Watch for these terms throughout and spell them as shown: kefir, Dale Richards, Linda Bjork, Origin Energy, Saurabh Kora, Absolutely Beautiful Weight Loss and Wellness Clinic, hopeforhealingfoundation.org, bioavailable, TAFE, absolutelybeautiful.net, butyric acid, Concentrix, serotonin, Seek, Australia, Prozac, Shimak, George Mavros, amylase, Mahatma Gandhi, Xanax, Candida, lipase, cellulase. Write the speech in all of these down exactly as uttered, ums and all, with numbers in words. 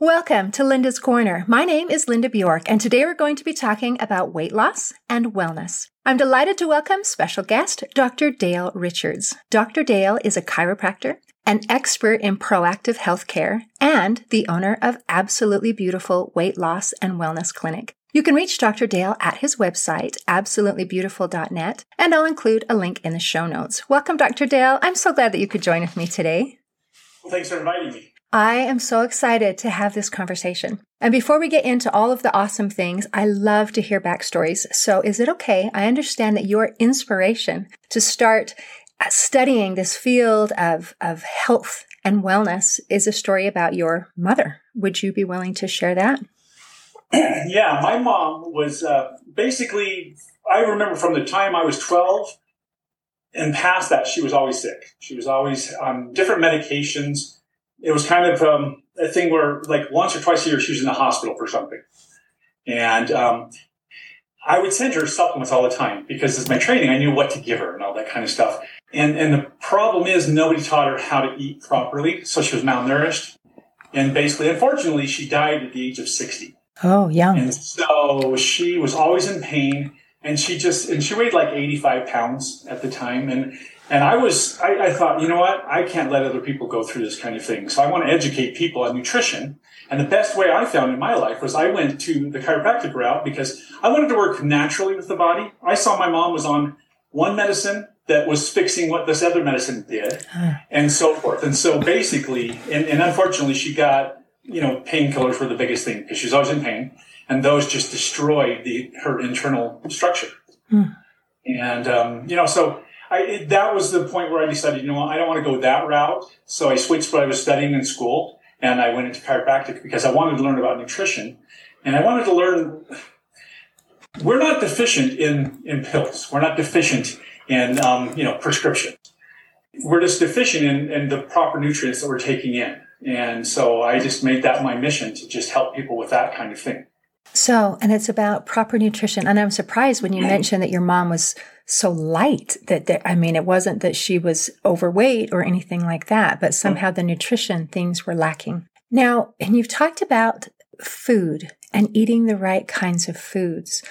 Welcome to Linda's Corner. My name is Linda Bjork, and today we're going to be talking about weight loss and wellness. I'm delighted to welcome special guest, Doctor Dale Richards. Doctor Dale is a chiropractor, an expert in proactive healthcare, and the owner of Absolutely Beautiful Weight Loss and Wellness Clinic. You can reach Doctor Dale at his website, absolutely beautiful dot net, and I'll include a link in the show notes. Welcome, Doctor Dale. I'm so glad that you could join with me today. Well, thanks for inviting me. I am so excited to have this conversation. And before we get into all of the awesome things, I love to hear backstories. So is it okay? I understand that your inspiration to start studying this field of, of health and wellness is a story about your mother. Would you be willing to share that? Yeah, my mom was uh, basically, I remember from the time I was twelve and past that, she was always sick. She was always on different medications. It was kind of um, a thing where, like, once or twice a year, she was in the hospital for something. And um, I would send her supplements all the time because as my training, I knew what to give her and all that kind of stuff. And and the problem is nobody taught her how to eat properly, so she was malnourished. And basically, unfortunately, she died at the age of sixty. Oh, young. And so she was always in pain. And she just and she weighed like eighty-five pounds at the time. And And I was, I, I thought, you know what? I can't let other people go through this kind of thing. So I want to educate people on nutrition. And the best way I found in my life was I went to the chiropractic route because I wanted to work naturally with the body. I saw my mom was on one medicine that was fixing what this other medicine did and so forth. And so basically, and, and unfortunately she got, you know, painkillers were the biggest thing because she was always in pain. And those just destroyed the, her internal structure. Hmm. And, um, you know, so... I, it, that was the point where I decided, you know, I don't want to go that route. So I switched what I was studying in school and I went into chiropractic because I wanted to learn about nutrition and I wanted to learn. We're not deficient in, in pills. We're not deficient in, um, you know, prescription. We're just deficient in, in the proper nutrients that we're taking in. And so I just made that my mission to just help people with that kind of thing. So, and it's about proper nutrition. And I'm surprised when you mentioned that your mom was so light that, there, I mean, it wasn't that she was overweight or anything like that, but somehow the nutrition things were lacking. Now, and you've talked about food and eating the right kinds of foods,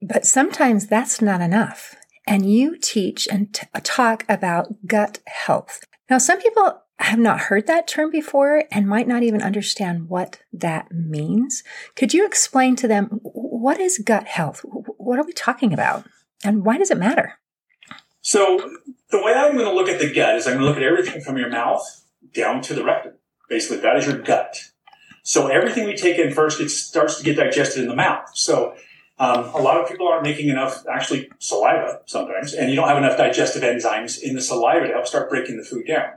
but sometimes that's not enough. And you teach and t- talk about gut health. Now, some people have not heard that term before and might not even understand what that means. Could you explain to them, what is gut health? What are we talking about? And why does it matter? So the way I'm going to look at the gut is I'm going to look at everything from your mouth down to the rectum. Basically, that is your gut. So everything we take in first, it starts to get digested in the mouth. So um, a lot of people aren't making enough, actually, saliva sometimes, and you don't have enough digestive enzymes in the saliva to help start breaking the food down.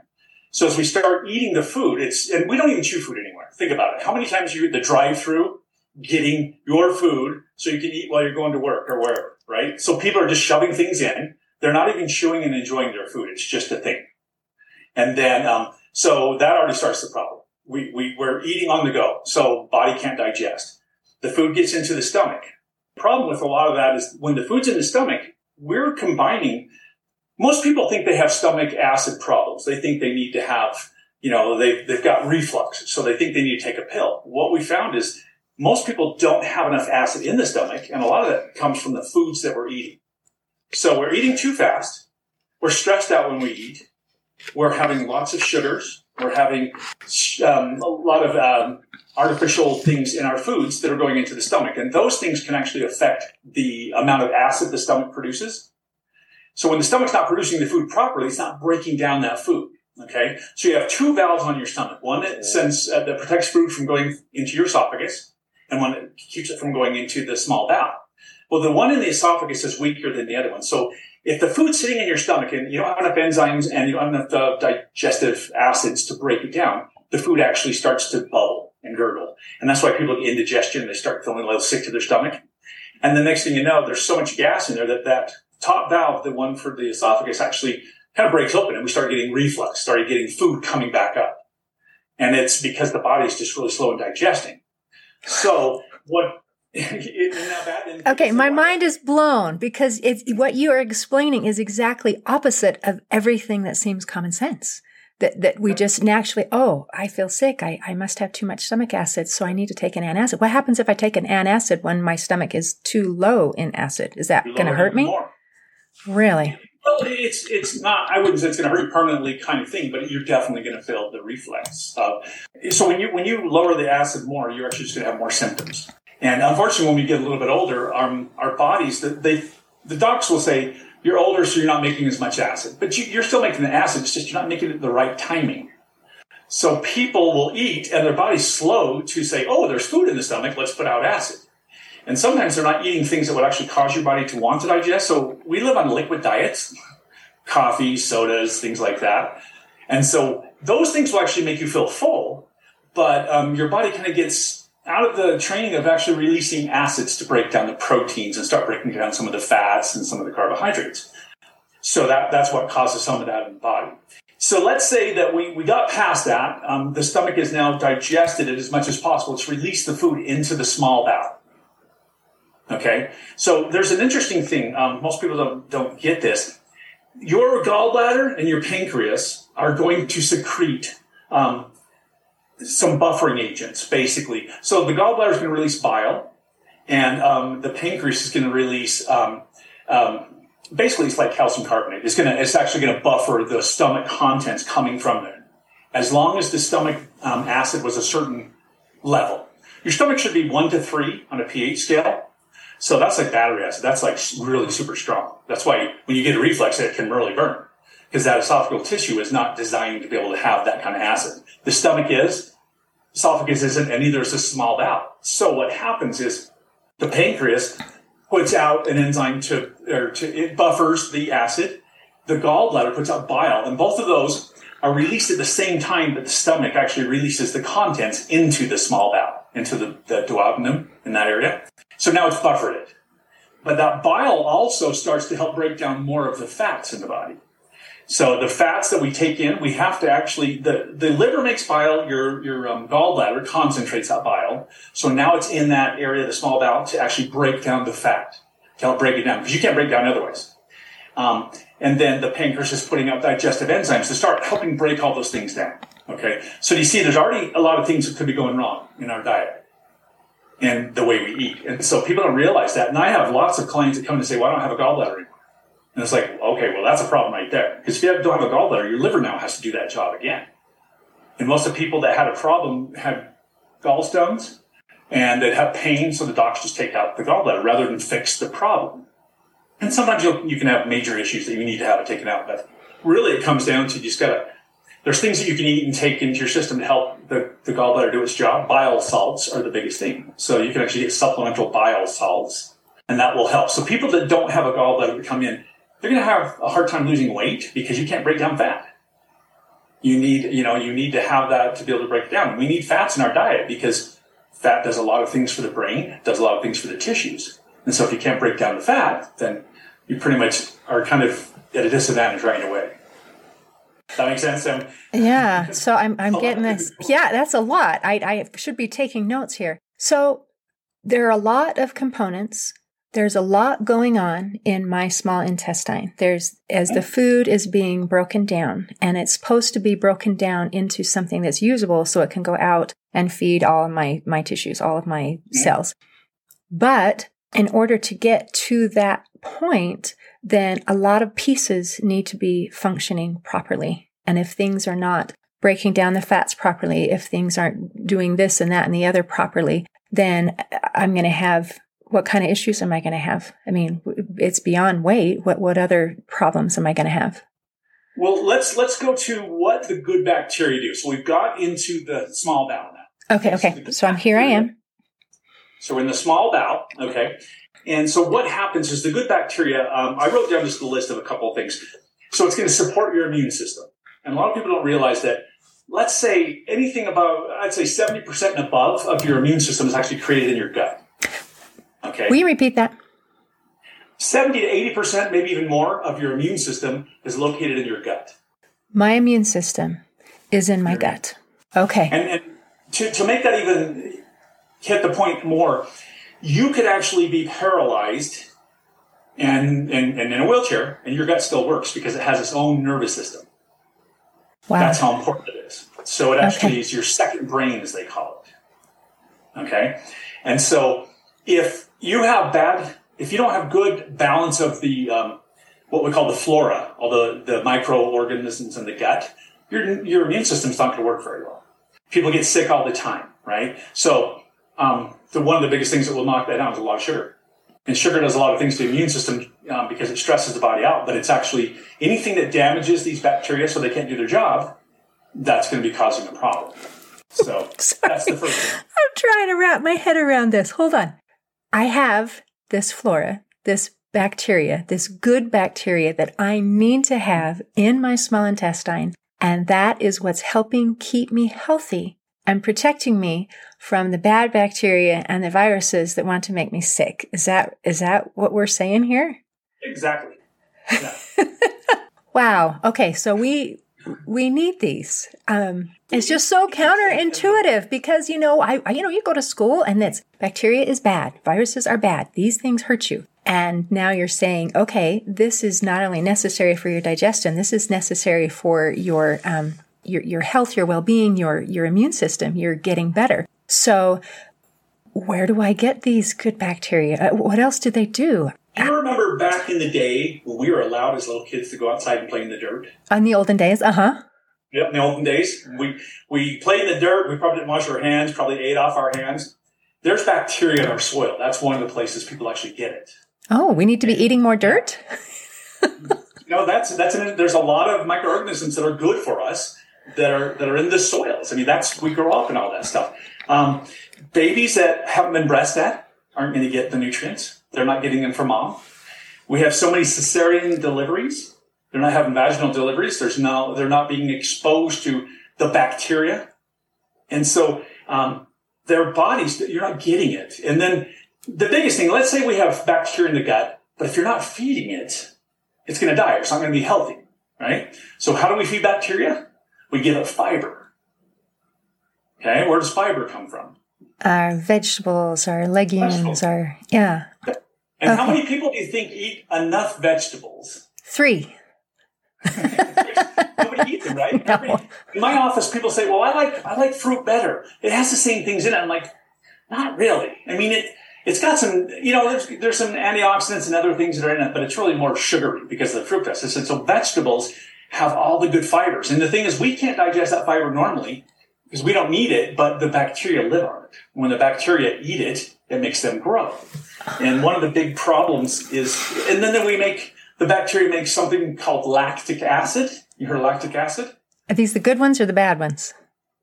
So as we start eating the food, it's, and we don't even chew food anymore. Think about it. How many times you at the drive-through getting your food so you can eat while you're going to work or wherever, right? So people are just shoving things in. They're not even chewing and enjoying their food. It's just a thing. And then, um, so that already starts the problem. We, we, we're eating on the go. So body can't digest. The food gets into the stomach. The problem with a lot of that is when the food's in the stomach, we're combining. Most people think they have stomach acid problems. They think they need to have, you know, they've, they've got reflux. So they think they need to take a pill. What we found is most people don't have enough acid in the stomach. And a lot of that comes from the foods that we're eating. So we're eating too fast. We're stressed out when we eat. We're having lots of sugars. We're having um, a lot of um, artificial things in our foods that are going into the stomach. And those things can actually affect the amount of acid the stomach produces. So when the stomach's not producing the food properly, it's not breaking down that food, okay? So you have two valves on your stomach, one that sends uh, that protects food from going into your esophagus and one that keeps it from going into the small bowel. Well, the one in the esophagus is weaker than the other one. So if the food's sitting in your stomach and you don't have enough enzymes and you don't have enough uh, digestive acids to break it down, the food actually starts to bubble and gurgle. And that's why people get indigestion. They start feeling a little sick to their stomach. And the next thing you know, there's so much gas in there that that top valve, the one for the esophagus, actually kind of breaks open and we start getting reflux, started getting food coming back up. And it's because the body's just really slow in digesting. So what... it, okay, my mind is blown because it's, what you are explaining is exactly opposite of everything that seems common sense. that, that we just naturally, oh, I feel sick. I, I must have too much stomach acid, so I need to take an antacid. What happens if I take an antacid when my stomach is too low in acid? Is that going to hurt me? More. Really? Well, it's it's not, I wouldn't say it's going to hurt permanently kind of thing, but you're definitely going to build the reflex. Uh, so when you when you lower the acid more, you're actually just going to have more symptoms. And unfortunately, when we get a little bit older, our, our bodies, the, they, the docs will say, you're older, so you're not making as much acid. But you, you're still making the acid, it's just you're not making it the right timing. So people will eat, and their body's slow to say, oh, there's food in the stomach, let's put out acid. And sometimes they're not eating things that would actually cause your body to want to digest. So we live on liquid diets, coffee, sodas, things like that. And so those things will actually make you feel full, but um, your body kind of gets out of the training of actually releasing acids to break down the proteins and start breaking down some of the fats and some of the carbohydrates. So that, that's what causes some of that in the body. So let's say that we, we got past that. Um, the stomach has now digested it as much as possible. It's released the food into the small bowel. Okay, so there's an interesting thing. Um, most people don't, don't get this. Your gallbladder and your pancreas are going to secrete um, some buffering agents, basically. So the gallbladder is going to release bile, and um, the pancreas is going to release, um, um, basically it's like calcium carbonate. It's going to, it's actually going to buffer the stomach contents coming from there. As long as the stomach um, acid was a certain level. Your stomach should be one to three on a pH scale. So that's like battery acid. That's like really super strong. That's why when you get a reflex, it can really burn because that esophageal tissue is not designed to be able to have that kind of acid. The stomach is, esophagus isn't, and neither is the small bowel. So what happens is the pancreas puts out an enzyme to, or to, it buffers the acid. The gallbladder puts out bile, and both of those are released at the same time that the stomach actually releases the contents into the small bowel, into the, the duodenum in that area. So now it's buffered it. But that bile also starts to help break down more of the fats in the body. So the fats that we take in, we have to actually, the, the liver makes bile, your, your um, gallbladder concentrates that bile. So now it's in that area, the small bowel, to actually break down the fat, to help break it down, because you can't break down otherwise. Um, and then the pancreas is putting out digestive enzymes to start helping break all those things down. Okay, so you see, there's already a lot of things that could be going wrong in our diet and the way we eat. And so people don't realize that. And I have lots of clients that come and say, well, I don't have a gallbladder anymore. And it's like, okay, well, that's a problem right there. Because if you don't have a gallbladder, your liver now has to do that job again. And most of the people that had a problem had gallstones and they'd have pain. So the docs just take out the gallbladder rather than fix the problem. And sometimes you'll, you can have major issues that you need to have it taken out. But really it comes down to you just got to, there's things that you can eat and take into your system to help the, the gallbladder do its job. Bile salts are the biggest thing. So you can actually get supplemental bile salts, and that will help. So people that don't have a gallbladder that come in, they're going to have a hard time losing weight because you can't break down fat. You need, you know, you need to have that to be able to break it down. We need fats in our diet because fat does a lot of things for the brain, does a lot of things for the tissues. And so if you can't break down the fat, then you pretty much are kind of at a disadvantage right away. That makes sense. Um, yeah. So I'm I'm getting this. Yeah, that's a lot. I, I should be taking notes here. So there are a lot of components. There's a lot going on in my small intestine. There's, as the food is being broken down, and it's supposed to be broken down into something that's usable so it can go out and feed all of my, my tissues, all of my cells. But in order to get to that point, then a lot of pieces need to be functioning properly. And if things are not breaking down the fats properly, if things aren't doing this and that and the other properly, then I'm going to have, what kind of issues am I going to have? I mean, it's beyond weight. What what other problems am I going to have? Well, let's let's go to what the good bacteria do. So we've got into the small bowel now. Okay, okay. So I'm here I am. So we're in the small bowel, okay. And so what happens is the good bacteria, um, I wrote down just a list of a couple of things. So it's going to support your immune system. And a lot of people don't realize that, let's say anything about, I'd say seventy percent and above of your immune system is actually created in your gut. Okay. Will you repeat that? seventy to eighty percent, maybe even more, of your immune system is located in your gut. My immune system is in my gut. Okay. And, and to, to make that even hit the point more, you could actually be paralyzed and, and, and in a wheelchair, and your gut still works because it has its own nervous system. Wow. That's how important it is. So it actually okay. is your second brain, as they call it. Okay. And so if you have bad, if you don't have good balance of the, um, what we call the flora, all the, the microorganisms in the gut, your, your immune system's not going to work very well. People get sick all the time, right? So um, the one of the biggest things that will knock that down is a lot of sugar. And sugar does a lot of things to the immune system um, because it stresses the body out. But it's actually anything that damages these bacteria so they can't do their job, that's going to be causing a problem. So that's the first thing. I'm trying to wrap my head around this. Hold on. I have this flora, this bacteria, this good bacteria that I need to have in my small intestine. And that is what's helping keep me healthy and protecting me from the bad bacteria and the viruses that want to make me sick. Is that is that what we're saying here? Exactly. Yeah. Wow. Okay. So we we need these. Um, it's just so counterintuitive because, you know, I, I you know, you go to school and it's bacteria is bad. Viruses are bad. These things hurt you. And now you're saying, okay, this is not only necessary for your digestion, this is necessary for your um, your, your health, your well-being, your, your immune system. You're getting better. So where do I get these good bacteria? What else do they do? Do you remember back in the day when we were allowed as little kids to go outside and play in the dirt? In the olden days, uh-huh. Yep, in the olden days. We, we played in the dirt. We probably didn't wash our hands, probably ate off our hands. There's bacteria in our soil. That's one of the places people actually get it. Oh, we need to be eating more dirt? No, that's that's an, there's a lot of microorganisms that are good for us that are that are in the soils. I mean, that's we grow up in all that stuff. Um, babies that haven't been breastfed aren't going to get the nutrients. They're not getting them from mom. We have so many cesarean deliveries. They're not having vaginal deliveries. There's no they're not being exposed to the bacteria, and so um, their bodies you're not getting it, and then. The biggest thing, let's say we have bacteria in the gut, but if you're not feeding it, it's going to die. It's not going to be healthy, right? So how do we feed bacteria? We give it fiber. Okay, where does fiber come from? Our vegetables, our legumes, vegetables. our, yeah. And okay. How many people do you think eat enough vegetables? Three. Nobody eats them, right? No. Everybody, in my office, people say, well, I like I like fruit better. It has the same things in it. I'm like, not really. I mean, it. It's got some, you know, there's, there's some antioxidants and other things that are in it, but it's really more sugary because of the fructose. And so vegetables have all the good fibers. And the thing is, we can't digest that fiber normally because we don't need it, but the bacteria live on it. When the bacteria eat it, it makes them grow. And one of the big problems is, and then, then we make, the bacteria makes something called lactic acid. You heard of lactic acid? Are these the good ones or the bad ones?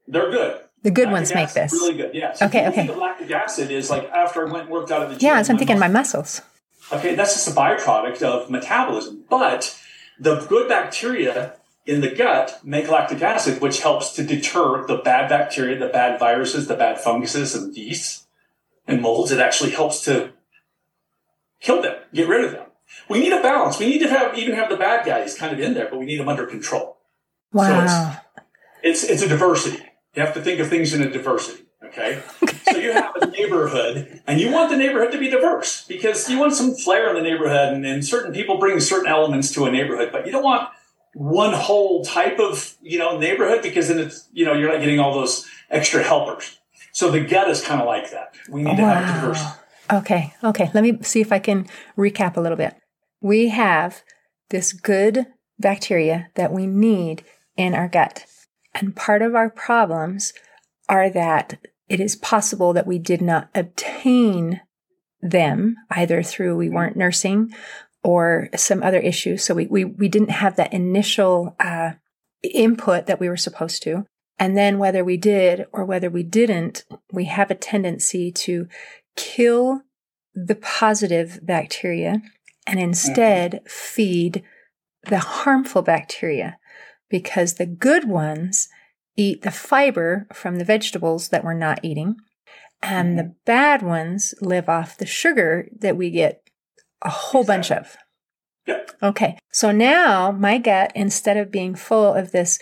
They're good. The good lactic ones make this. Really good, yes. Yeah. So okay, okay. What lactic acid is like after I went and worked out at the gym. Yeah, so I'm thinking my muscles. Okay, that's just a byproduct of metabolism. But the good bacteria in the gut make lactic acid, which helps to deter the bad bacteria, the bad viruses, the bad funguses, and yeasts and molds. It actually helps to kill them, get rid of them. We need a balance. We need to have even have the bad guys kind of in there, but we need them under control. Wow. So it's, it's, it's a diversity. You have to think of things in a diversity, okay? okay? So you have a neighborhood, and you want the neighborhood to be diverse because you want some flair in the neighborhood, and, and certain people bring certain elements to a neighborhood, but you don't want one whole type of, you know, neighborhood because then it's, you know, you're not getting all those extra helpers. So the gut is kind of like that. We need wow. to have diversity. Okay, okay. Let me see if I can recap a little bit. We have this good bacteria that we need in our gut. And part of our problems are that it is possible that we did not obtain them either through we weren't nursing or some other issue. So we we, we didn't have that initial uh, input that we were supposed to. And then whether we did or whether we didn't, we have a tendency to kill the positive bacteria and instead mm-hmm. feed the harmful bacteria. Because the good ones eat the fiber from the vegetables that we're not eating, and mm-hmm. the bad ones live off the sugar that we get a whole exactly. bunch of. Yep. Okay, so now my gut, instead of being full of this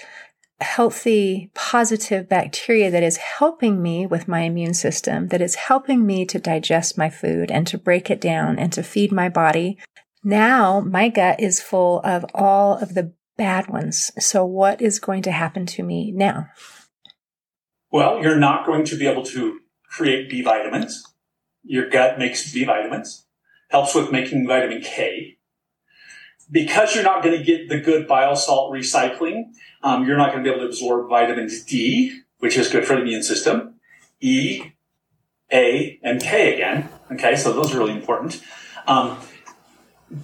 healthy, positive bacteria that is helping me with my immune system, that is helping me to digest my food and to break it down and to feed my body, now my gut is full of all of the bad ones. So what is going to happen to me now? Well, you're not going to be able to create B vitamins. Your gut makes B vitamins, helps with making vitamin K. Because you're not going to get the good bile salt recycling, um, you're not going to be able to absorb vitamins D, which is good for the immune system, E, A, and K again. Okay, so those are really important. Um,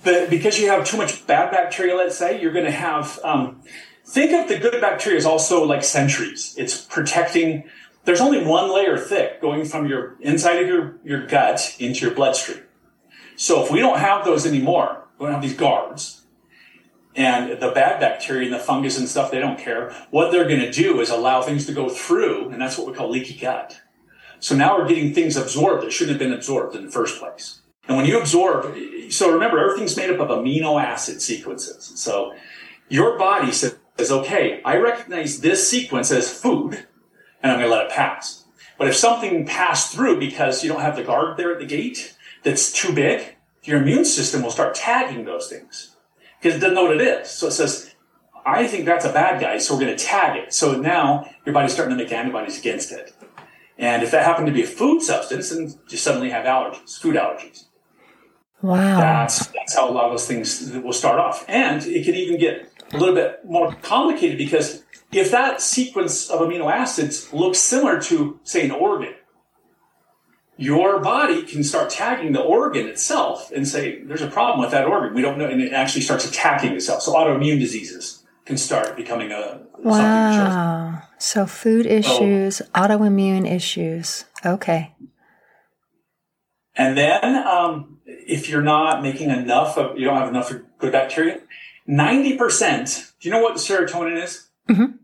but because you have too much bad bacteria, let's say, you're going to have, um, think of the good bacteria as also like sentries. It's protecting. There's only one layer thick going from your inside of your, your gut into your bloodstream. So if we don't have those anymore, we don't have these guards, and the bad bacteria and the fungus and stuff, they don't care. What they're going to do is allow things to go through, and that's what we call leaky gut. So now we're getting things absorbed that shouldn't have been absorbed in the first place. And when you absorb, so remember, everything's made up of amino acid sequences. So your body says, okay, I recognize this sequence as food, and I'm going to let it pass. But if something passed through because you don't have the guard there at the gate that's too big, your immune system will start tagging those things because it doesn't know what it is. So it says, I think that's a bad guy, so we're going to tag it. So now your body's starting to make antibodies against it. And if that happened to be a food substance, then you suddenly have allergies, food allergies. Wow. That's, that's how a lot of those things will start off. And it can even get a little bit more complicated because if that sequence of amino acids looks similar to, say, an organ, your body can start tagging the organ itself and say, there's a problem with that organ. We don't know. And it actually starts attacking itself. So autoimmune diseases can start becoming a wow. Something so food issues, so, autoimmune issues. Okay. And then um, if you're not making enough of, you don't have enough good bacteria, ninety percent, do you know what serotonin is? Mm-hmm.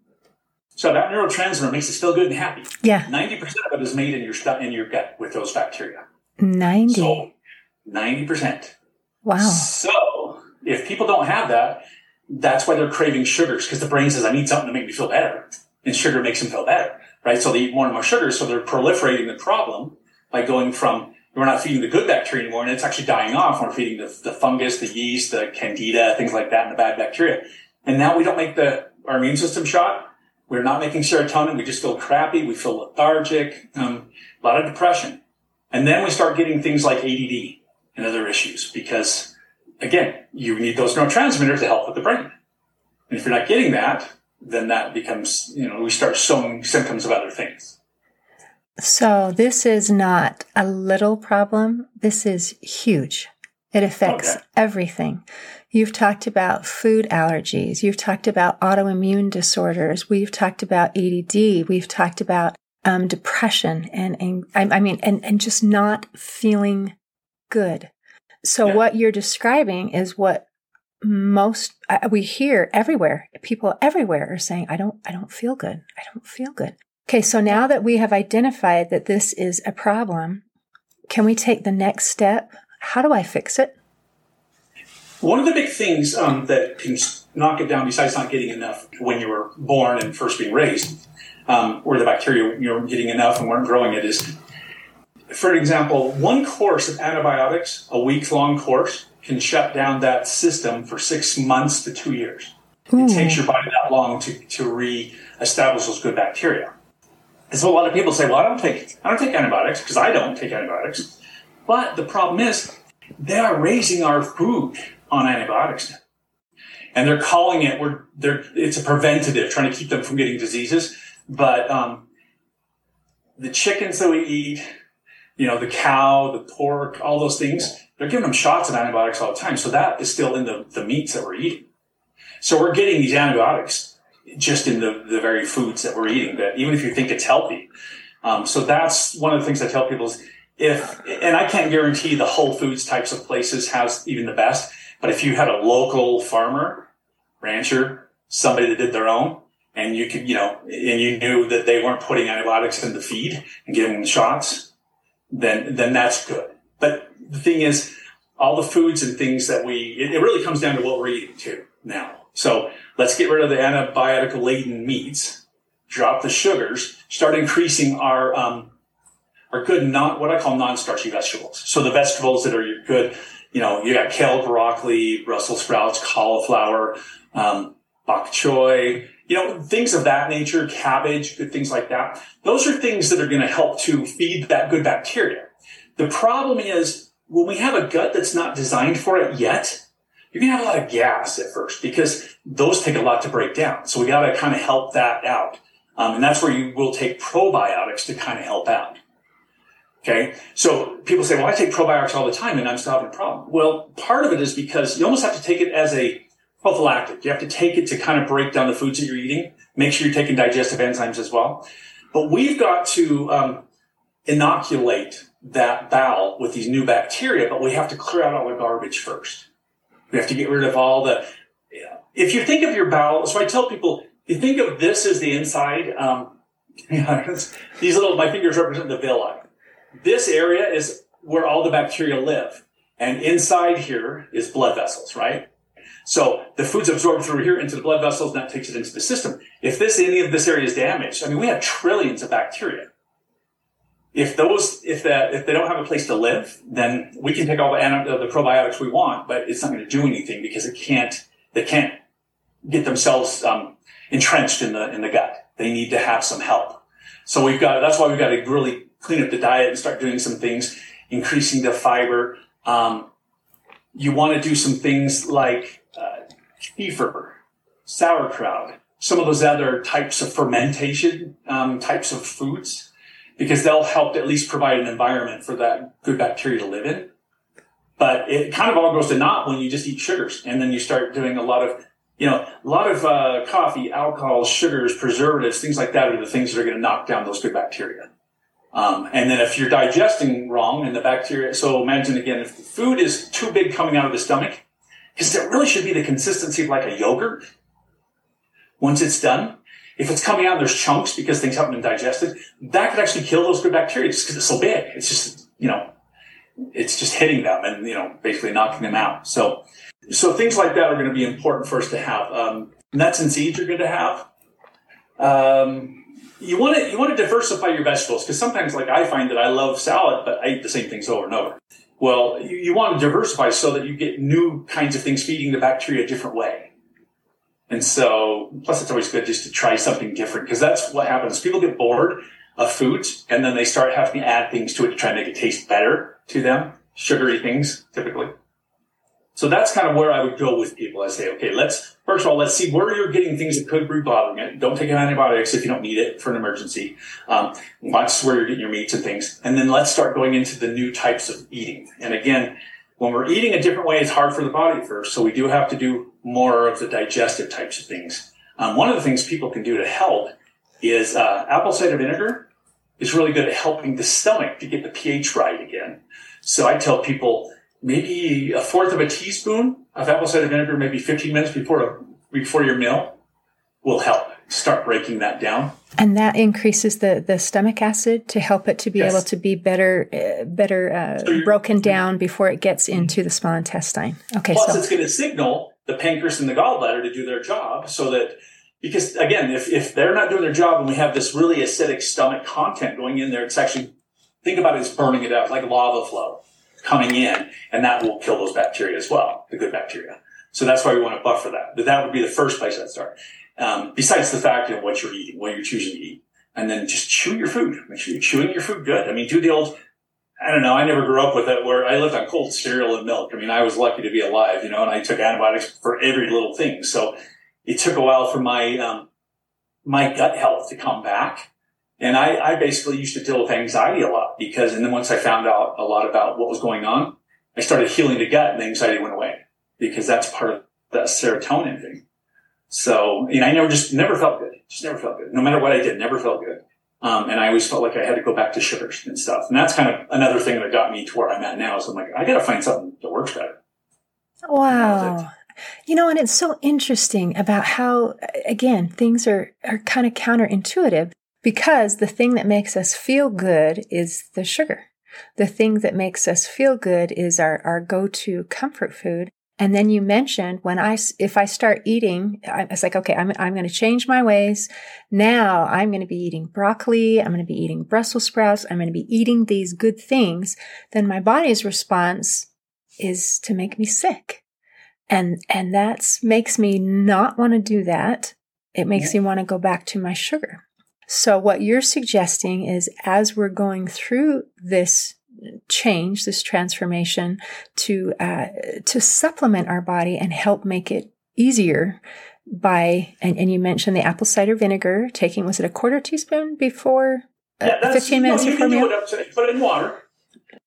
So that neurotransmitter makes us feel good and happy. Yeah. ninety percent of it is made in your stu- in your gut with those bacteria. ninety So ninety percent. Wow. So if people don't have that, that's why they're craving sugars, because the brain says, I need something to make me feel better. And sugar makes them feel better, right? So they eat more and more sugar, so they're proliferating the problem by going from, we're not feeding the good bacteria anymore, and it's actually dying off. We're feeding the, the fungus, the yeast, the candida, things like that, and the bad bacteria. And now we don't make the our immune system shot. We're not making serotonin. We just feel crappy. We feel lethargic, um, a lot of depression. And then we start getting things like A D D and other issues because, again, you need those neurotransmitters to help with the brain. And if you're not getting that, then that becomes, you know, we start showing symptoms of other things. So this is not a little problem. This is huge. It affects okay. everything. You've talked about food allergies. You've talked about autoimmune disorders. We've talked about A D D. We've talked about um, depression and, and, I mean, and, and just not feeling good. So yeah. what you're describing is what most uh, we hear everywhere. People everywhere are saying, I don't, I don't feel good. I don't feel good. Okay. So now that we have identified that this is a problem, can we take the next step? How do I fix it? One of the big things um, that can knock it down, besides not getting enough when you were born and first being raised, um, or the bacteria you weren't getting enough and weren't growing it, is, for example, one course of antibiotics, a week-long course, can shut down that system for six months to two years. Ooh. It takes your body that long to, to reestablish those good bacteria. And so a lot of people say, well, I don't take, I don't take antibiotics because I don't take antibiotics. But the problem is they are raising our food on antibiotics now. And they're calling it, we're, they're, it's a preventative, trying to keep them from getting diseases. But um, the chickens that we eat, you know, the cow, the pork, all those things, they're giving them shots of antibiotics all the time. So that is still in the, the meats that we're eating. So we're getting these antibiotics just in the, the very foods that we're eating, that even if you think it's healthy. Um, so that's one of the things I tell people is if, and I can't guarantee the Whole Foods types of places has even the best, but if you had a local farmer, rancher, somebody that did their own, and you could, you know, and you knew that they weren't putting antibiotics in the feed and giving them shots, then, then that's good. But the thing is, all the foods and things that we, it, it really comes down to what we're eating too now. So let's get rid of the antibiotic laden meats, drop the sugars, start increasing our, um, our good, not what I call non-starchy vegetables. So the vegetables that are your good, you know, you got kale, broccoli, Brussels sprouts, cauliflower, um, bok choy, you know, things of that nature, cabbage, good things like that. Those are things that are going to help to feed that good bacteria. The problem is when we have a gut that's not designed for it yet, you're going to have a lot of gas at first because those take a lot to break down. So we got to kind of help that out. Um, and that's where you will take probiotics to kind of help out. Okay. So people say, well, I take probiotics all the time and I'm still having a problem. Well, part of it is because you almost have to take it as a prophylactic. You have to take it to kind of break down the foods that you're eating. Make sure you're taking digestive enzymes as well. But we've got to um, inoculate that bowel with these new bacteria, but we have to clear out all the garbage first. We have to get rid of all the, you know, if you think of your bowel, so I tell people, you think of this as the inside, um, these little, my fingers represent the villi. This area is where all the bacteria live. And inside here is blood vessels, right? So the food's absorbed through here into the blood vessels, and that takes it into the system. If this, any of this area is damaged, I mean, we have trillions of bacteria. If those, if that, if they don't have a place to live, then we can take all the, the probiotics we want, but it's not going to do anything because it can't, they can't get themselves um, entrenched in the in the gut. They need to have some help. So we've got, that's why we've got to really clean up the diet and start doing some things, increasing the fiber. Um, you want to do some things like uh, kefir, sauerkraut, some of those other types of fermentation um, types of foods, because they'll help at least provide an environment for that good bacteria to live in. But it kind of all goes to naught when you just eat sugars. And then you start doing a lot of, you know, a lot of uh, coffee, alcohol, sugars, preservatives, things like that are the things that are going to knock down those good bacteria. Um, and then if you're digesting wrong and the bacteria, so imagine again, if the food is too big coming out of the stomach, because it really should be the consistency of like a yogurt once it's done. If it's coming out and there's chunks because things haven't been digested, that could actually kill those good bacteria just because it's so big. It's just, you know, it's just hitting them and, you know, basically knocking them out. So, so things like that are going to be important for us to have. Um, nuts and seeds are good to have. Um, you want to, you want to diversify your vegetables because sometimes like I find that I love salad, but I eat the same things over and over. Well, you, you want to diversify so that you get new kinds of things feeding the bacteria a different way. And so, plus it's always good just to try something different because that's what happens. People get bored of foods and then they start having to add things to it to try and make it taste better to them. Sugary things, typically. So that's kind of where I would go with people. I say, okay, let's, first of all, let's see where you're getting things that could be bothering it. Don't take antibiotics if you don't need it for an emergency. Um, watch where you're getting your meats and things. And then let's start going into the new types of eating. And again, when we're eating a different way, it's hard for the body at first. So we do have to do more of the digestive types of things. Um, one of the things people can do to help is uh, apple cider vinegar is really good at helping the stomach to get the pH right again. So I tell people maybe a fourth of a teaspoon of apple cider vinegar, maybe fifteen minutes before before your meal will help start breaking that down. And that increases the, the stomach acid to help it to be yes. able to be better uh, better uh, so broken down before it gets into the small intestine. Okay. Plus, so. It's going to signal the pancreas and the gallbladder to do their job so that, because again, if, if they're not doing their job and we have this really acidic stomach content going in there, it's actually, think about it as burning it out, like lava flow coming in, and that will kill those bacteria as well, the good bacteria. So that's why we want to buffer that. But that would be the first place I'd start. Um, besides the fact of what you're eating, what you're choosing to eat. And then just chew your food. Make sure you're chewing your food good. I mean, do the old, I don't know, I never grew up with it where I lived on cold cereal and milk. I mean, I was lucky to be alive, you know, and I took antibiotics for every little thing. So it took a while for my, um, my gut health to come back. And I, I basically used to deal with anxiety a lot because, and then once I found out a lot about what was going on, I started healing the gut and the anxiety went away because that's part of that serotonin thing. So, you know, I never just never felt good. Just never felt good. No matter what I did, never felt good. Um, and I always felt like I had to go back to sugars and stuff. And that's kind of another thing that got me to where I'm at now. So I'm like, I got to find something that works better. Wow. You know, and it's so interesting about how, again, things are, are kind of counterintuitive because the thing that makes us feel good is the sugar. The thing that makes us feel good is our, our go-to comfort food. And then you mentioned when I, if I start eating, I, it's like, okay, I'm, I'm going to change my ways. Now I'm going to be eating broccoli. I'm going to be eating Brussels sprouts. I'm going to be eating these good things. Then my body's response is to make me sick. And and that makes me not want to do that. It makes yeah. me want to go back to my sugar. So what you're suggesting is, as we're going through this change, this transformation, to uh, to supplement our body and help make it easier by, and, and you mentioned the apple cider vinegar, taking, was it a quarter teaspoon before, uh, yeah, fifteen minutes no, before meal? You can do it up to, put it in water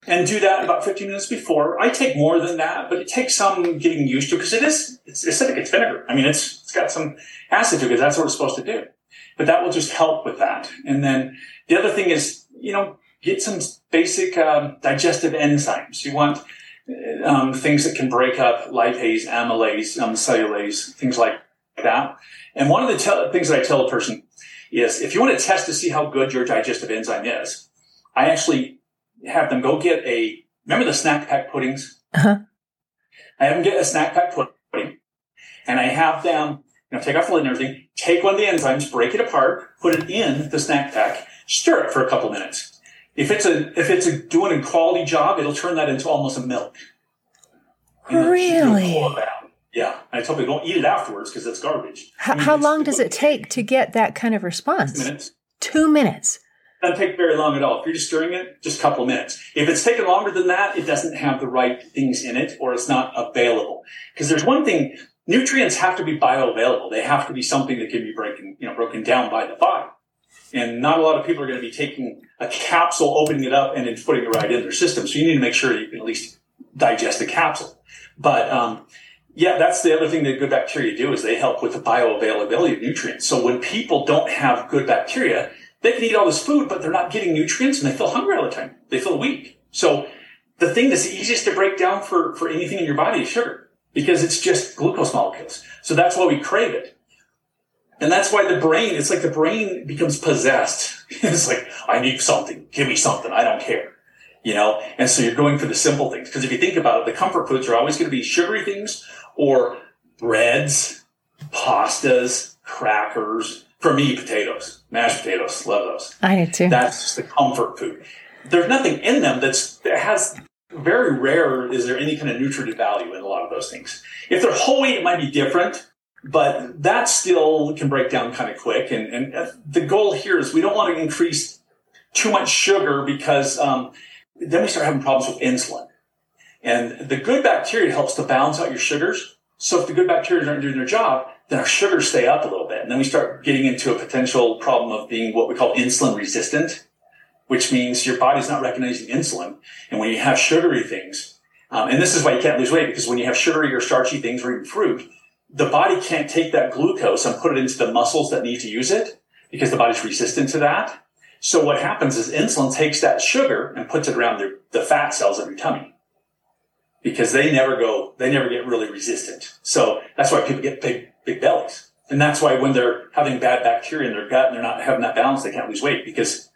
and do that about fifteen minutes before. I take more than that, but it takes some getting used to, because it is, it's acidic, it's vinegar. I mean, it's it's got some acid to it, because that's what it's supposed to do. But that will just help with that. And then the other thing is, you know, get some basic um, digestive enzymes. You want um, things that can break up lipase, amylase, um, cellulase, things like that. And one of the te- things that I tell a person is, if you want to test to see how good your digestive enzyme is, I actually have them go get a, remember the snack pack puddings? Uh-huh. I have them get a snack pack pudding, and I have them, you know, take off the lid and everything, take one of the enzymes, break it apart, put it in the snack pack, stir it for a couple minutes. If it's a if it's a, doing a quality job, it'll turn that into almost a milk. Really? Yeah. I tell people, don't eat it afterwards because it's garbage. How, how long does it take to get that kind of response? Two minutes. Two minutes. It doesn't take very long at all. If you're just stirring it, just a couple of minutes. If it's taken longer than that, it doesn't have the right things in it, or it's not available. Because there's one thing, nutrients have to be bioavailable. They have to be something that can be broken, you know, broken down by the body. And not a lot of people are going to be taking a capsule, opening it up, and then putting it right in their system. So you need to make sure you can at least digest the capsule. But, um, yeah, that's the other thing that good bacteria do, is they help with the bioavailability of nutrients. So when people don't have good bacteria, they can eat all this food, but they're not getting nutrients, and they feel hungry all the time. They feel weak. So the thing that's the easiest to break down for, for anything in your body is sugar, because it's just glucose molecules. So that's why we crave it. And that's why the brain, it's like the brain becomes possessed. It's like, I need something. Give me something. I don't care. You know? And so you're going for the simple things. Because if you think about it, the comfort foods are always going to be sugary things, or breads, pastas, crackers. For me, potatoes, mashed potatoes. Love those. I do too. That's just the comfort food. There's nothing in them that's, that has, very rare is there any kind of nutritive value in a lot of those things. If they're whole wheat, it might be different. But that still can break down kind of quick. And, and the goal here is we don't want to increase too much sugar, because um, then we start having problems with insulin. And the good bacteria helps to balance out your sugars. So if the good bacteria aren't doing their job, then our sugars stay up a little bit. And then we start getting into a potential problem of being what we call insulin resistant, which means your body's not recognizing insulin. And when you have sugary things, um, and this is why you can't lose weight, because when you have sugary or starchy things, or even fruit, the body can't take that glucose and put it into the muscles that need to use it, because the body's resistant to that. So what happens is insulin takes that sugar and puts it around their, the fat cells of your tummy, because they never go, they never get really resistant. So that's why people get big, big bellies. And that's why when they're having bad bacteria in their gut and they're not having that balance, they can't lose weight, because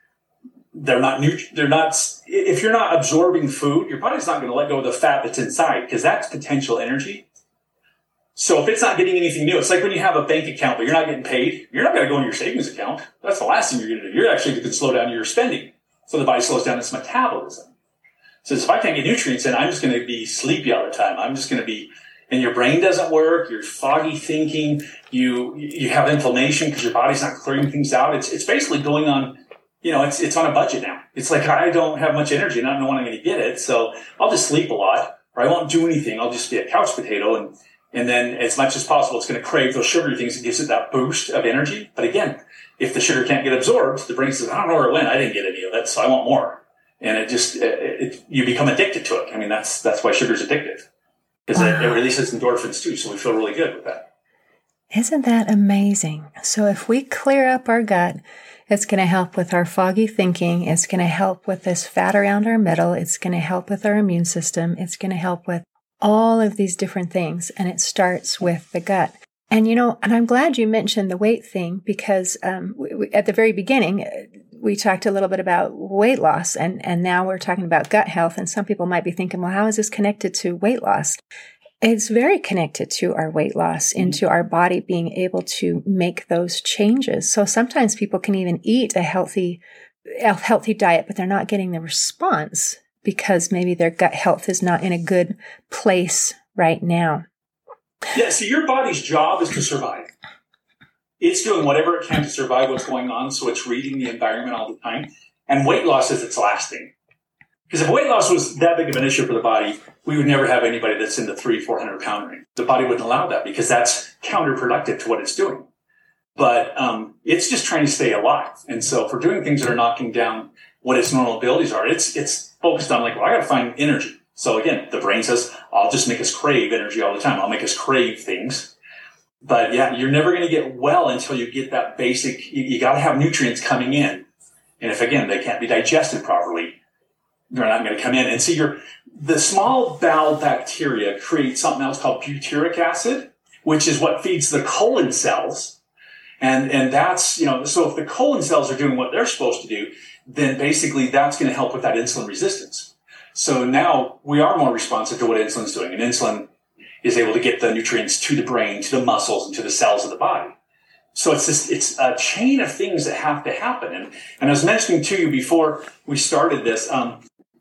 they're not, they're not, if you're not absorbing food, your body's not going to let go of the fat that's inside, because that's potential energy. So if it's not getting anything new, it's like when you have a bank account, but you're not getting paid, you're not going to go in your savings account. That's the last thing you're going to do. You're actually going to slow down your spending. So the body slows down its metabolism. So if I can't get nutrients in, I'm just going to be sleepy all the time. I'm just going to be, and your brain doesn't work. You're foggy thinking. You, you have inflammation because your body's not clearing things out. It's, it's basically going on, you know, it's, it's on a budget now. It's like, I don't have much energy and I don't know when I'm going to get it. So I'll just sleep a lot, or I won't do anything. I'll just be a couch potato. And, And then as much as possible, it's going to crave those sugary things that gives it that boost of energy. But again, if the sugar can't get absorbed, the brain says, I don't know where it went. I didn't get any of it, so I want more. And it just, it, it, you become addicted to it. I mean, that's that's why sugar's addictive, because wow. it, it releases endorphins too, so we feel really good with that. Isn't that amazing? So if we clear up our gut, it's going to help with our foggy thinking. It's going to help with this fat around our middle. It's going to help with our immune system. It's going to help with all of these different things, and it starts with the gut. And, you know, and I'm glad you mentioned the weight thing, because um, we, we, at the very beginning, we talked a little bit about weight loss, and, and now we're talking about gut health. And some people might be thinking, well, how is this connected to weight loss? It's very connected to our weight loss, into our body being able to make those changes. So sometimes people can even eat a healthy, a healthy diet, but they're not getting the response, because maybe their gut health is not in a good place right now. Yeah, see, your body's job is to survive. It's doing whatever it can to survive what's going on, so it's reading the environment all the time. And weight loss is its last thing. Because if weight loss was that big of an issue for the body, we would never have anybody that's in the three, four hundred pound range. The body wouldn't allow that because that's counterproductive to what it's doing. But um, it's just trying to stay alive. And so for doing things that are knocking down what its normal abilities are, it's it's focused on like, well, I got to find energy. So again, the brain says, I'll just make us crave energy all the time. I'll make us crave things. But yeah, you're never going to get well until you get that basic, you, you got to have nutrients coming in. And if, again, they can't be digested properly, they're not going to come in. And see, your the small bowel bacteria create something else called butyric acid, which is what feeds the colon cells. And and that's, you know, so if the colon cells are doing what they're supposed to do, then basically that's going to help with that insulin resistance. So now we are more responsive to what insulin's doing. And insulin is able to get the nutrients to the brain, to the muscles, and to the cells of the body. So it's just, it's a chain of things that have to happen. And, and I was mentioning to you before we started this, um,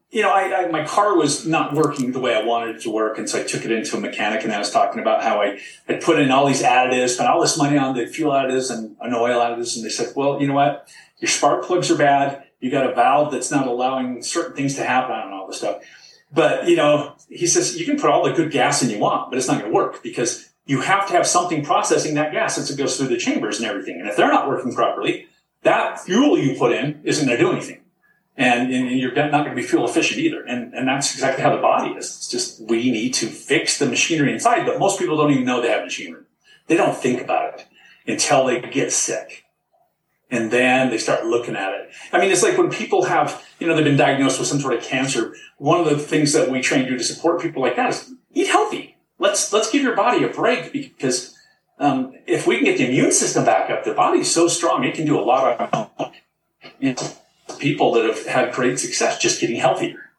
you know, I, I, my car was not working the way I wanted it to work. And so I took it into a mechanic, and I was talking about how I had put in all these additives, spent all this money on the fuel additives and an oil additives. And they said, well, you know what? Your spark plugs are bad. You got a valve that's not allowing certain things to happen and all this stuff. But, you know, he says, you can put all the good gas in you want, but it's not going to work because you have to have something processing that gas as it goes through the chambers and everything. And if they're not working properly, that fuel you put in isn't going to do anything. And, and you're not going to be fuel efficient either. And, and that's exactly how the body is. It's just we need to fix the machinery inside. But most people don't even know they have machinery. They don't think about it until they get sick. And then they start looking at it. I mean, it's like when people have, you know, they've been diagnosed with some sort of cancer. One of the things that we try and do to support people like that is eat healthy. Let's let's give your body a break, because um, if we can get the immune system back up, the body's so strong, it can do a lot of you know, people that have had great success just getting healthier.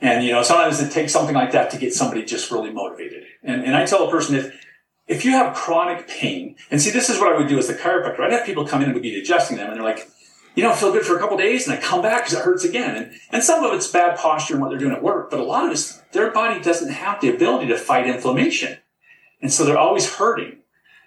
And, you know, sometimes it takes something like that to get somebody just really motivated. And, and I tell a person, if, if you have chronic pain, and see, this is what I would do as a chiropractor. I'd have people come in and we'd be adjusting them, and they're like, you know, I feel good for a couple of days, and I come back because it hurts again. And, and some of it's bad posture and what they're doing at work, but a lot of it's their body doesn't have the ability to fight inflammation. And so they're always hurting.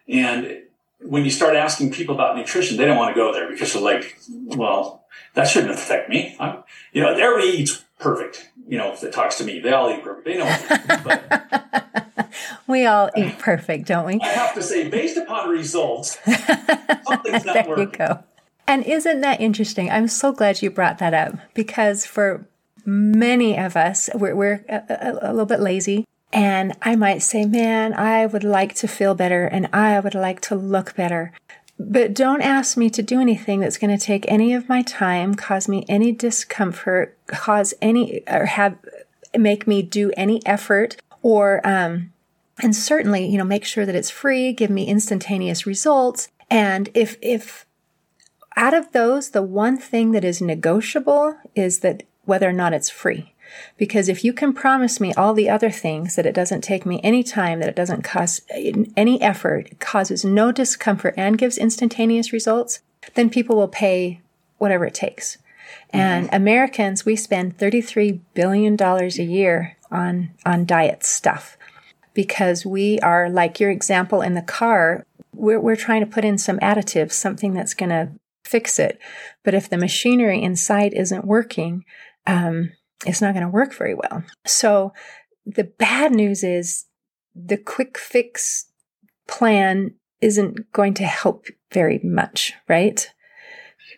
And when you start asking people about nutrition, they don't want to go there because they're like, well, that shouldn't affect me. I'm, you know, everybody eats perfect. You know, if it talks to me, they all eat perfect. They know but we all eat perfect, don't we? I have to say, based upon results, something's not there working. You go. And isn't that interesting? I'm so glad you brought that up, because for many of us, we're, we're a, a, a little bit lazy. And I might say, man, I would like to feel better, and I would like to look better. But don't ask me to do anything that's going to take any of my time, cause me any discomfort, cause any, or have, make me do any effort, or, um, and certainly, you know, make sure that it's free, give me instantaneous results. And if, if out of those, the one thing that is negotiable is that whether or not it's free. Because if you can promise me all the other things, that it doesn't take me any time, that it doesn't cost any effort, it causes no discomfort, and gives instantaneous results, then people will pay whatever it takes. Mm-hmm. And Americans, we spend thirty-three billion dollars a year on, on diet stuff, because we are, like your example in the car, we're, we're trying to put in some additives, something that's going to fix it. But if the machinery inside isn't working, um, it's not going to work very well. So the bad news is the quick fix plan isn't going to help very much, right?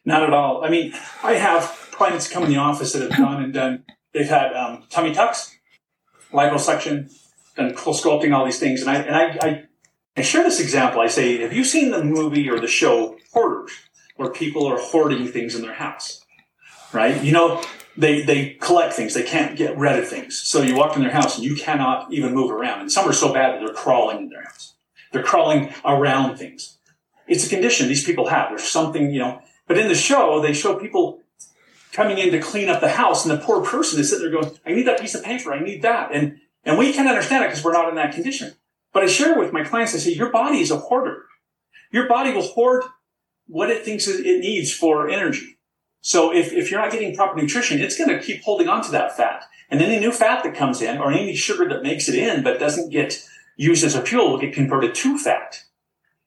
Not at all. I mean, I have clients come in the office that have gone and done, they've had um, tummy tucks, liposuction, done cool sculpting, all these things. And I and I, I, I share this example. I say, have you seen the movie or the show Hoarders, where people are hoarding things in their house, right? You know, They they collect things. They can't get rid of things. So you walk in their house and you cannot even move around. And some are so bad that they're crawling in their house. They're crawling around things. It's a condition these people have. There's something, you know. But in the show, they show people coming in to clean up the house, and the poor person is sitting there going, I need that piece of paper. I need that. And and we can understand it because we're not in that condition. But I share with my clients, I say, your body is a hoarder. Your body will hoard what it thinks it needs for energy. So if, if you're not getting proper nutrition, it's going to keep holding on to that fat. And any new fat that comes in, or any sugar that makes it in but doesn't get used as a fuel will get converted to fat.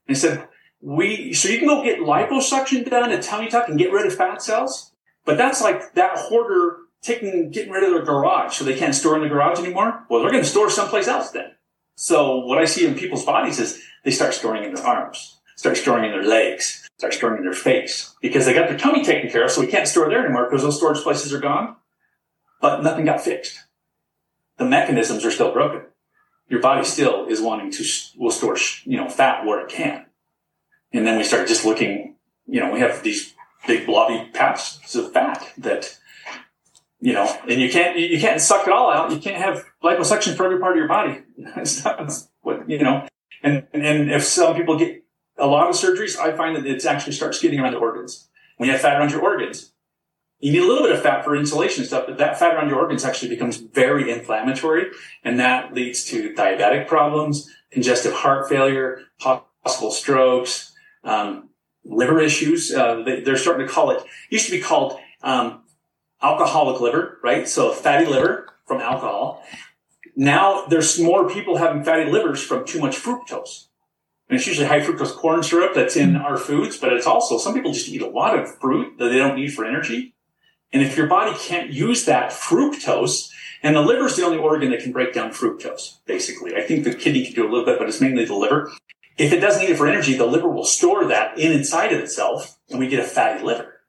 And so we, so you can go get liposuction done at Tummy Tuck and get rid of fat cells, but that's like that hoarder taking, getting rid of their garage so they can't store in the garage anymore. Well, they're going to store someplace else then. So what I see in people's bodies is they start storing in their arms, start storing in their legs, start storing in their face because they got their tummy taken care of. So we can't store there anymore because those storage places are gone, but nothing got fixed. The mechanisms are still broken. Your body still is wanting to, will store, you know, fat where it can. And then we start just looking, you know, we have these big blobby patches of fat that, you know, and you can't, you can't suck it all out. You can't have liposuction for every part of your body. It's not, it's what, you know, and, and if some people get a lot of surgeries, I find that it actually starts getting around the organs. When you have fat around your organs, you need a little bit of fat for insulation and stuff, but that fat around your organs actually becomes very inflammatory, and that leads to diabetic problems, congestive heart failure, possible strokes, um, liver issues. Uh, they, they're starting to call it, used to be called um, alcoholic liver, right? So fatty liver from alcohol. Now there's more people having fatty livers from too much fructose. And it's usually high fructose corn syrup that's in our foods, but it's also, some people just eat a lot of fruit that they don't need for energy. And if your body can't use that fructose, and the liver is the only organ that can break down fructose, basically. I think the kidney can do a little bit, but it's mainly the liver. If it doesn't need it for energy, the liver will store that in inside of itself, and we get a fatty liver.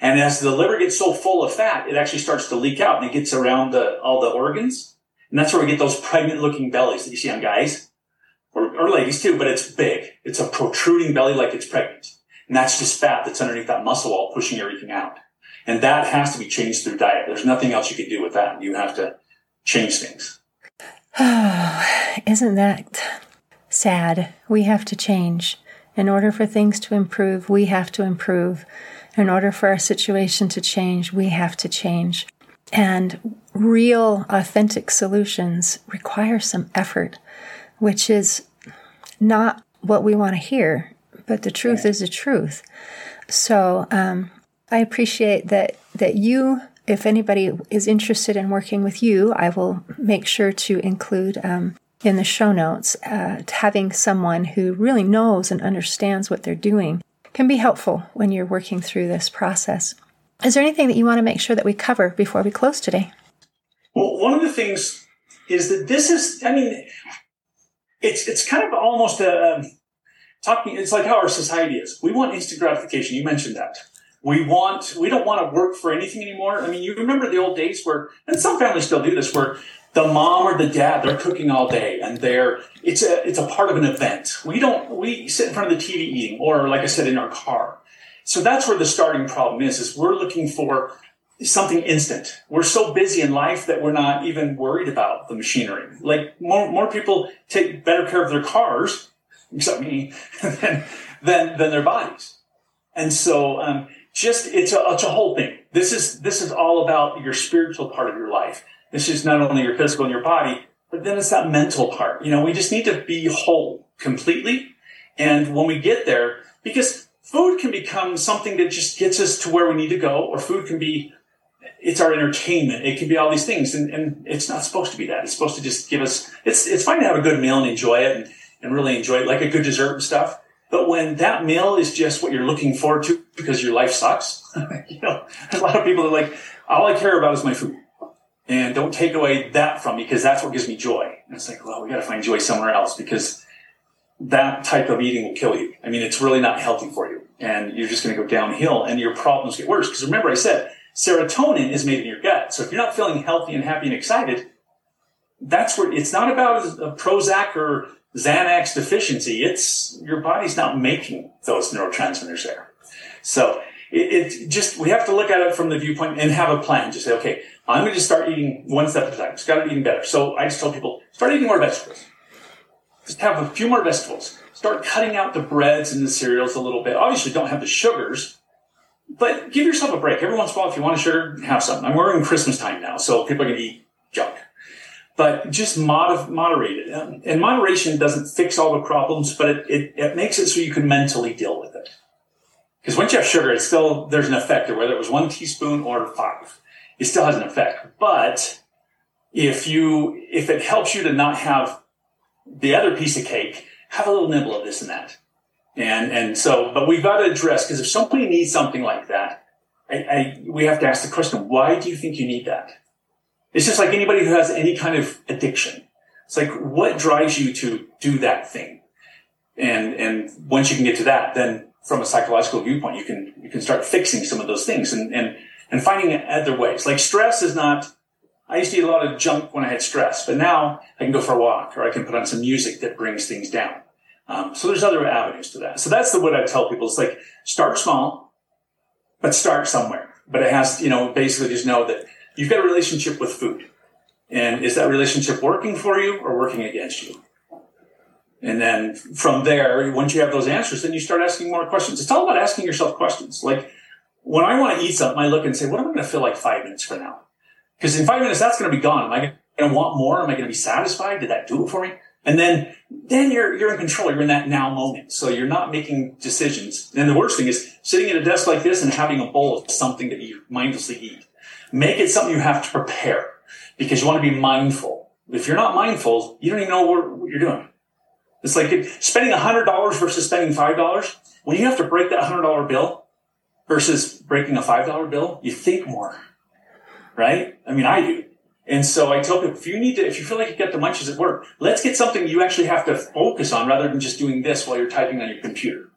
And as the liver gets so full of fat, it actually starts to leak out, and it gets around the, all the organs. And that's where we get those pregnant-looking bellies that you see on guys, or, or ladies too, but it's big. It's a protruding belly like it's pregnant. And that's just fat that's underneath that muscle wall pushing everything out. And that has to be changed through diet. There's nothing else you can do with that. You have to change things. Oh, isn't that sad? We have to change. In order for things to improve, we have to improve. In order for our situation to change, we have to change. And real, authentic solutions require some effort, which is not what we want to hear, but the truth is the truth. So, um, I appreciate that, that you, if anybody is interested in working with you, I will make sure to include um, in the show notes, uh, having someone who really knows and understands what they're doing can be helpful when you're working through this process. Is there anything that you want to make sure that we cover before we close today? Well, one of the things is that this is, I mean, it's it's kind of almost a, talking. It's like how our society is. We want instant gratification. You mentioned that. We want, we don't want to work for anything anymore. I mean, you remember the old days where, and some families still do this, where the mom or the dad, they're cooking all day and they're, it's a, it's a part of an event. We don't, we sit in front of the T V eating, or like I said, in our car. So that's where the starting problem is, is we're looking for something instant. We're so busy in life that we're not even worried about the machinery. Like more, more people take better care of their cars, except me, than, than, than their bodies. And so, um, Just, it's a, it's a whole thing. This is, this is all about your spiritual part of your life. This is not only your physical and your body, but then it's that mental part. You know, we just need to be whole completely. And when we get there, because food can become something that just gets us to where we need to go, or food can be, it's our entertainment. It can be all these things. And, and it's not supposed to be that. It's supposed to just give us, it's, it's fine to have a good meal and enjoy it and, and really enjoy it, like a good dessert and stuff. But when that meal is just what you're looking forward to because your life sucks, you know, a lot of people are like, all I care about is my food. And don't take away that from me because that's what gives me joy. And it's like, well, we got to find joy somewhere else because that type of eating will kill you. I mean, it's really not healthy for you. And you're just going to go downhill and your problems get worse. Because remember, I said serotonin is made in your gut. So if you're not feeling healthy and happy and excited, that's where it's not about a Prozac or Xanax deficiency, it's your body's not making those neurotransmitters there. So it, it just, we have to look at it from the viewpoint and have a plan. Just say, okay, I'm going to start eating one step at a time. Start eating better. So I just tell people, start eating more vegetables. Just have a few more vegetables. Start cutting out the breads and the cereals a little bit. Obviously, don't have the sugars, but give yourself a break. Every once in a while, if you want a sugar, have something. I'm we're in Christmas time now, so people are going to eat junk. But just mod- moderate it. And moderation doesn't fix all the problems, but it, it, it makes it so you can mentally deal with it. Because once you have sugar, it's still, there's an effect, or whether it was one teaspoon or five, it still has an effect. But if you, if it helps you to not have the other piece of cake, have a little nibble of this and that. And and so, but we've got to address, because if somebody needs something like that, I, I, we have to ask the question, why do you think you need that? It's just like anybody who has any kind of addiction. It's like, what drives you to do that thing? And and once you can get to that, then from a psychological viewpoint, you can you can start fixing some of those things and and and finding other ways. Like stress is not. I used to eat a lot of junk when I had stress, but now I can go for a walk or I can put on some music that brings things down. Um, so there's other avenues to that. So that's the what I tell people. It's like start small, but start somewhere. But it has to, you know, basically just know that you've got a relationship with food. And is that relationship working for you or working against you? And then from there, once you have those answers, then you start asking more questions. It's all about asking yourself questions. Like when I want to eat something, I look and say, what am I going to feel like five minutes from now? Because in five minutes, that's going to be gone. Am I going to want more? Am I going to be satisfied? Did that do it for me? And then, then you're, you're in control. You're in that now moment. So you're not making decisions. And the worst thing is sitting at a desk like this and having a bowl of something that you mindlessly eat. Make it something you have to prepare because you want to be mindful. If you're not mindful, you don't even know what you're doing. It's like spending one hundred dollars versus spending five dollars. When you have to break that one hundred dollars bill versus breaking a five dollars bill, you think more, right? I mean, I do. And so I tell people, if you need to, if you feel like you get the munchies at work, let's get something you actually have to focus on rather than just doing this while you're typing on your computer.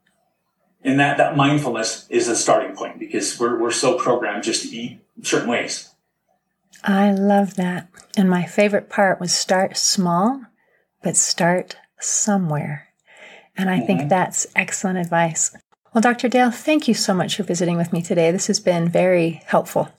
And that, that mindfulness is a starting point because we're we're so programmed just to eat certain ways. I love that. And my favorite part was start small, but start somewhere. And I mm-hmm. think that's excellent advice. Well, Doctor Dale, thank you so much for visiting with me today. This has been very helpful.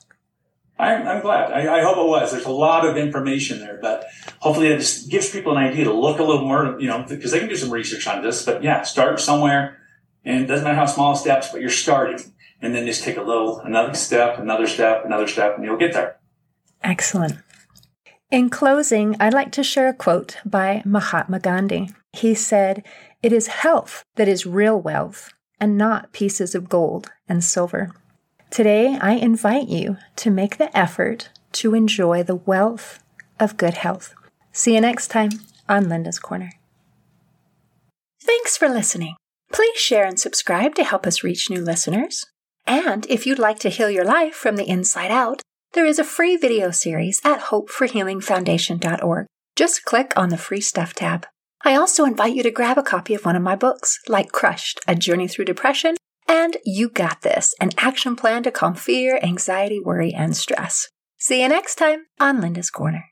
I'm, I'm glad. I, I hope it was. There's a lot of information there, but hopefully it just gives people an idea to look a little more, you know, because they can do some research on this. But yeah, start somewhere. And it doesn't matter how small steps, but you're starting. And then just take a little, another step, another step, another step, and you'll get there. Excellent. In closing, I'd like to share a quote by Mahatma Gandhi. He said, "It is health that is real wealth and not pieces of gold and silver." Today, I invite you to make the effort to enjoy the wealth of good health. See you next time on Linda's Corner. Thanks for listening. Please share and subscribe to help us reach new listeners. And if you'd like to heal your life from the inside out, there is a free video series at hope for healing foundation dot org. Just click on the free stuff tab. I also invite you to grab a copy of one of my books, like Crushed, A Journey Through Depression, and You Got This, an action plan to calm fear, anxiety, worry, and stress. See you next time on Linda's Corner.